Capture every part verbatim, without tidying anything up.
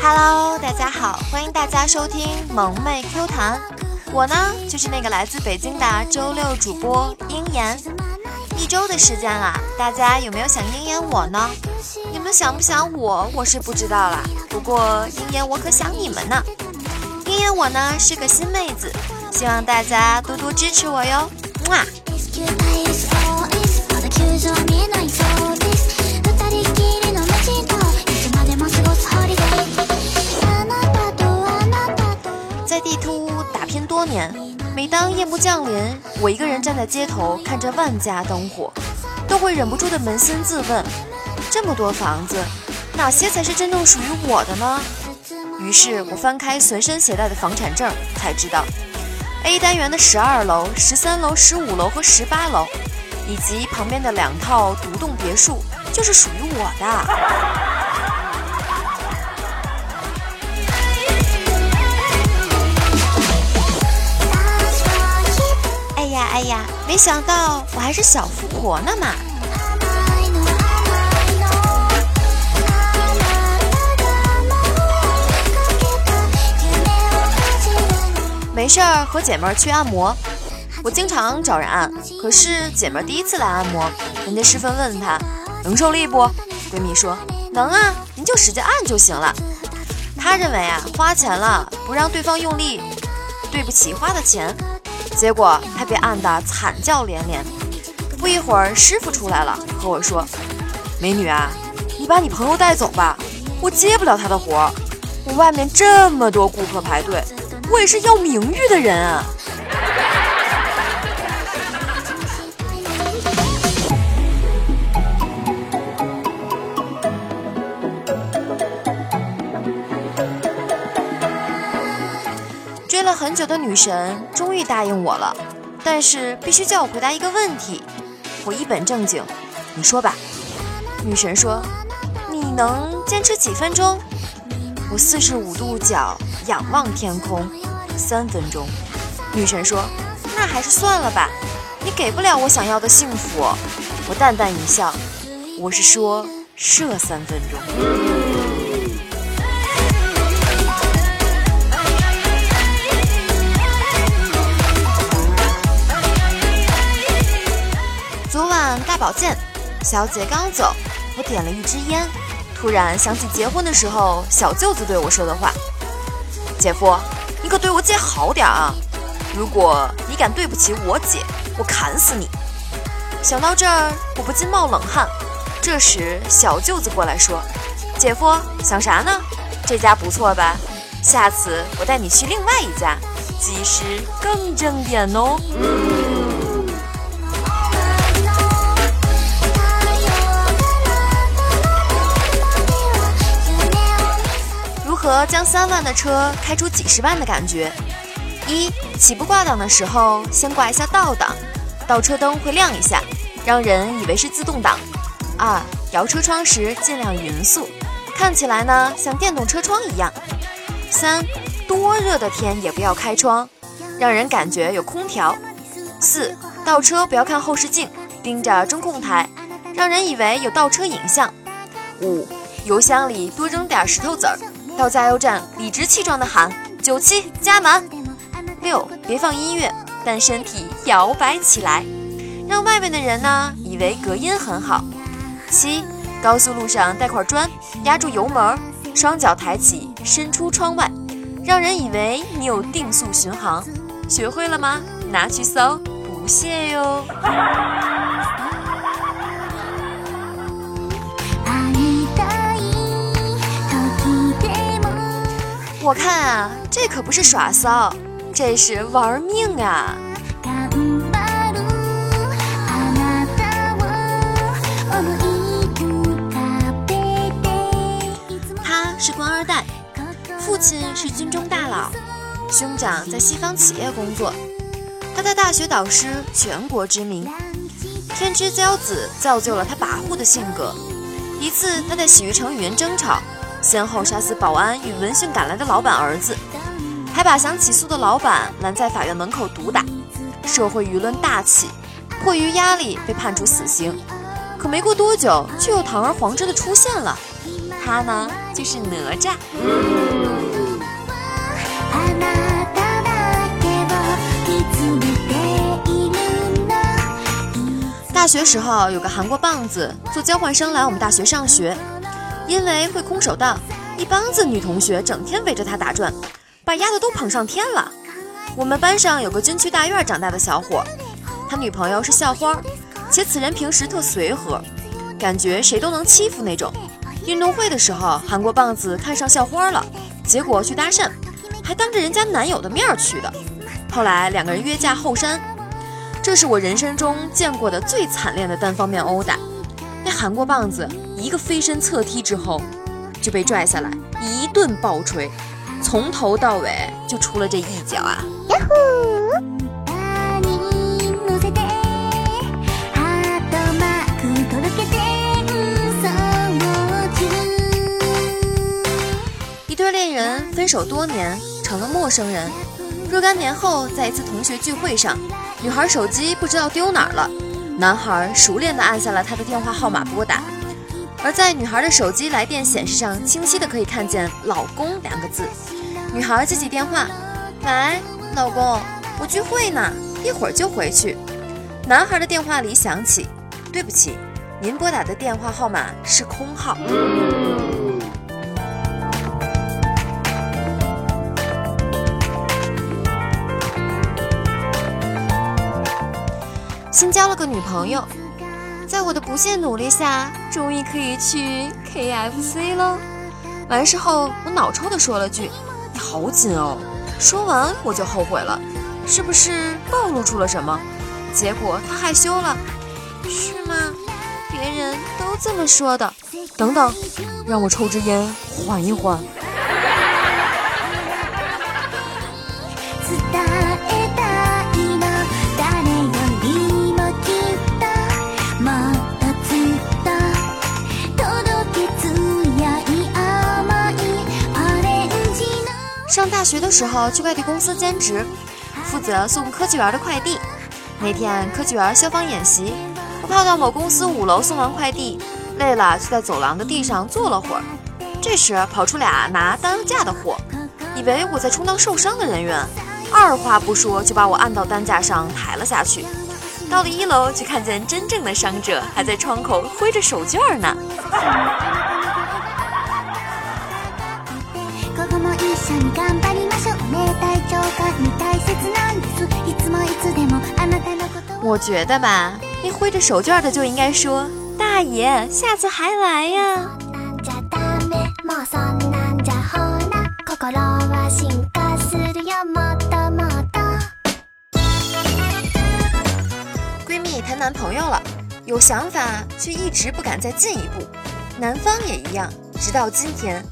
Hello， 大家好，欢迎大家收听萌妹 Q 弹。我呢，就是那个来自北京的周六主播鹰眼。一周的时间啊，大家有没有想鹰眼我呢？你们想不想我，我是不知道啦。不过鹰眼我可想你们呢。鹰眼我呢是个新妹子，希望大家多多支持我哟。哇！在地图打拼多年，每当夜幕降临，我一个人站在街头，看着万家灯火，都会忍不住的扪心自问，这么多房子，哪些才是真正属于我的呢？于是我翻开随身携带的房产证，才知道 A 单元的十二楼、十三楼、十五楼和十八楼，以及旁边的两套独栋别墅，就是属于我的。哎呀，没想到我还是小富婆呢嘛！没事儿，和姐妹儿去按摩。我经常找人按，可是姐妹儿第一次来按摩，人家师傅问她能受力不？闺蜜说能啊，您就使劲按就行了。她认为啊，花钱了不让对方用力，对不起花的钱。结果他被按得惨叫连连，不一会儿师傅出来了，和我说：“美女啊，你把你朋友带走吧，我接不了他的活，我外面这么多顾客排队，我也是要名誉的人啊。”追了很久的女神终于答应我了，但是必须叫我回答一个问题。我一本正经，你说吧。女神说，你能坚持几分钟？我四十五度角仰望天空，三分钟。女神说，那还是算了吧，你给不了我想要的幸福。我淡淡一笑，我是说射三分钟。大保健小姐刚走，我点了一支烟，突然想起结婚的时候小舅子对我说的话，姐夫，你可对我姐好点啊，如果你敢对不起我姐，我砍死你。想到这儿，我不禁冒冷汗。这时小舅子过来说，姐夫想啥呢？这家不错吧，下次我带你去另外一家，技师更正点哦。嗯和将三万的车开出几十万的感觉。一，起步挂档的时候先挂一下倒档，倒车灯会亮一下，让人以为是自动挡。二，摇车窗时尽量匀速，看起来呢像电动车窗一样。三，多热的天也不要开窗，让人感觉有空调。四，倒车不要看后视镜，盯着中控台，让人以为有倒车影像。五，油箱里多扔点石头子儿。到加油站理直气壮地喊九七加满。六，别放音乐，但身体摇摆起来，让外面的人呢以为隔音很好。七，高速路上带块砖压住油门，双脚抬起伸出窗外，让人以为你有定速巡航。学会了吗？拿去搜，不屑哟。我看啊，这可不是耍骚，这是玩命啊！他是官二代，父亲是军中大佬，兄长在西方企业工作，他的大学导师全国知名。天之骄子造就了他跋扈的性格。一次，他在洗浴城与人争吵，先后杀死保安与闻讯赶来的老板儿子，还把想起诉的老板拦在法院门口毒打，社会舆论大起，迫于压力被判处死刑。可没过多久，却又堂而皇之的出现了，他呢就是哪吒。嗯、大学时候有个韩国棒子做交换生来我们大学上学，因为会空手道，一帮子女同学整天围着他打转，把丫的都捧上天了。我们班上有个军区大院长大的小伙，他女朋友是校花，且此人平时特随和，感觉谁都能欺负那种。运动会的时候，韩国棒子看上校花了，结果去搭讪，还当着人家男友的面去的。后来两个人约架后山，这是我人生中见过的最惨烈的单方面殴打。那韩国棒子一个飞身侧踢之后，就被拽下来一顿暴锤，从头到尾就出了这一脚啊。 Yahoo!分手多年，成了陌生人。若干年后，在一次同学聚会上，女孩手机不知道丢哪儿了，男孩熟练地按下了她的电话号码拨打。而在女孩的手机来电显示上，清晰地可以看见“老公”两个字。女孩接起电话：“喂，老公，我聚会呢，一会儿就回去。”男孩的电话里响起：“对不起，您拨打的电话号码是空号。”新交了个女朋友，在我的不懈努力下，终于可以去 K F C 了。完事后，我脑抽的说了句：“你好紧哦。”说完我就后悔了，是不是暴露出了什么？结果他害羞了，是吗？别人都这么说的。等等，让我抽支烟，缓一缓。上大学的时候去快递公司兼职，负责送科技园的快递。那天科技园消防演习，我跑到某公司五楼送完快递，累了就在走廊的地上坐了会儿。这时跑出俩拿担架的货，以为我在充当受伤的人员，二话不说就把我按到担架上抬了下去。到了一楼，就看见真正的伤者还在窗口挥着手绢呢。我觉得吧，那挥着手绢的就应该说：“大爷，下次还来呀。”闺蜜谈男朋友了，有想法却一直不敢再进一步，男方也一样，直到今天。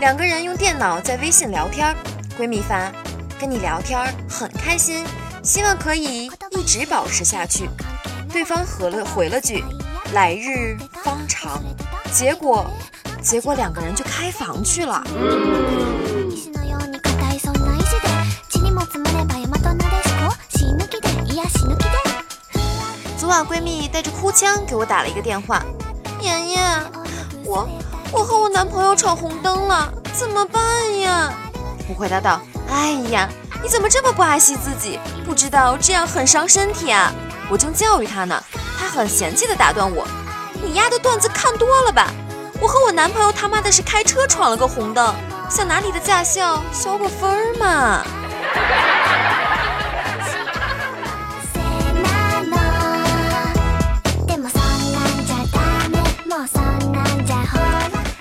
两个人用电脑在微信聊天，闺蜜发：“跟你聊天很开心，希望可以一直保持下去。”对方回了回了句：“来日方长。”结果，结果两个人就开房去了。嗯、昨晚闺蜜带着哭腔给我打了一个电话：“妍妍，我。”我和我男朋友闯红灯了，怎么办呀？我回答道：“哎呀，你怎么这么不爱惜自己？不知道这样很伤身体啊！”我正教育他呢，他很嫌弃地打断我：“你丫的段子看多了吧？我和我男朋友他妈的是开车闯了个红灯，向哪里的驾校消过分嘛？”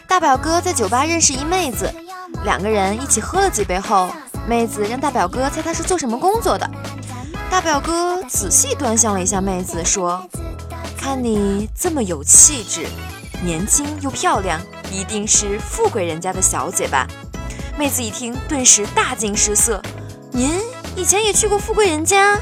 大表哥在酒吧认识一妹子，两个人一起喝了几杯后，妹子让大表哥猜他是做什么工作的。大表哥仔细端详了一下妹子，说：“看你这么有气质，年轻又漂亮，一定是富贵人家的小姐吧？”妹子一听，顿时大惊失色：“您以前也去过富贵人家？”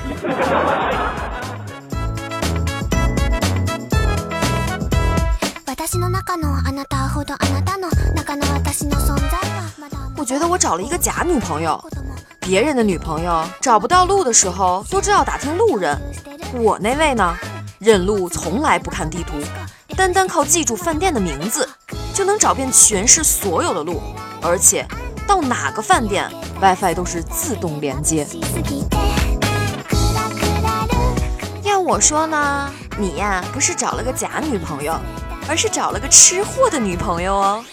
我觉得我找了一个假女朋友，别人的女朋友，找不到路的时候都知道打听路人。我那位呢，认路从来不看地图，单单靠记住饭店的名字就能找遍全市所有的路，而且到哪个饭店 WiFi 都是自动连接。要我说呢，你呀不是找了个假女朋友，而是找了个吃货的女朋友哦。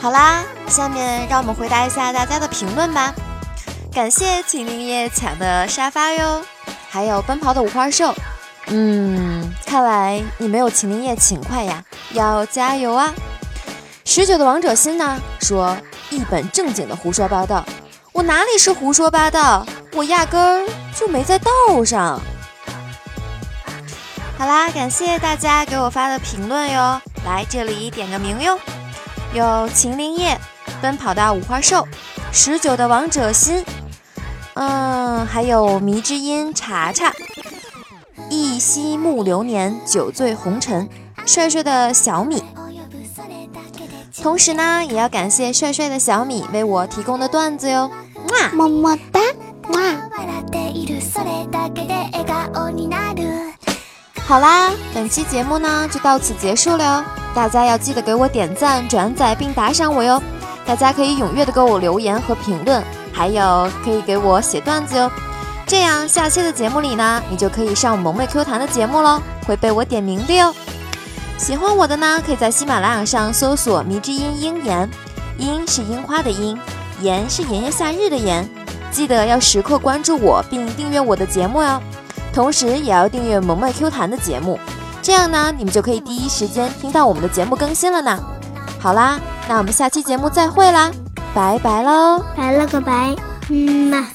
好啦，下面让我们回答一下大家的评论吧。感谢秦林叶抢的沙发哟，还有奔跑的五花兽。嗯，看来你没有秦林叶勤快呀，要加油啊！十九的王者心呢说一本正经的胡说八道，我哪里是胡说八道，我压根儿就没在道上。好啦，感谢大家给我发的评论哟，来这里点个名哟。有秦林叶、奔跑的五花兽、十九的王者心，嗯，还有迷之音查查、一夕暮流年、酒醉红尘、帅帅的小米。同时呢，也要感谢帅帅的小米为我提供的段子哟，么么哒。好啦，本期节目呢就到此结束了哟。大家要记得给我点赞、转载并打赏我哟！大家可以踊跃的给我留言和评论，还有可以给我写段子哟。这样下期的节目里呢，你就可以上萌妹 Q 弹的节目喽，会被我点名的哟。喜欢我的呢，可以在喜马拉雅上搜索"迷之音樱言"，樱是樱花的樱，言是炎炎夏日的炎。记得要时刻关注我并订阅我的节目哟，同时也要订阅萌妹 Q 弹的节目。这样呢，你们就可以第一时间听到我们的节目更新了呢。好啦，那我们下期节目再会啦，拜拜喽，拜了个拜，嗯嘛。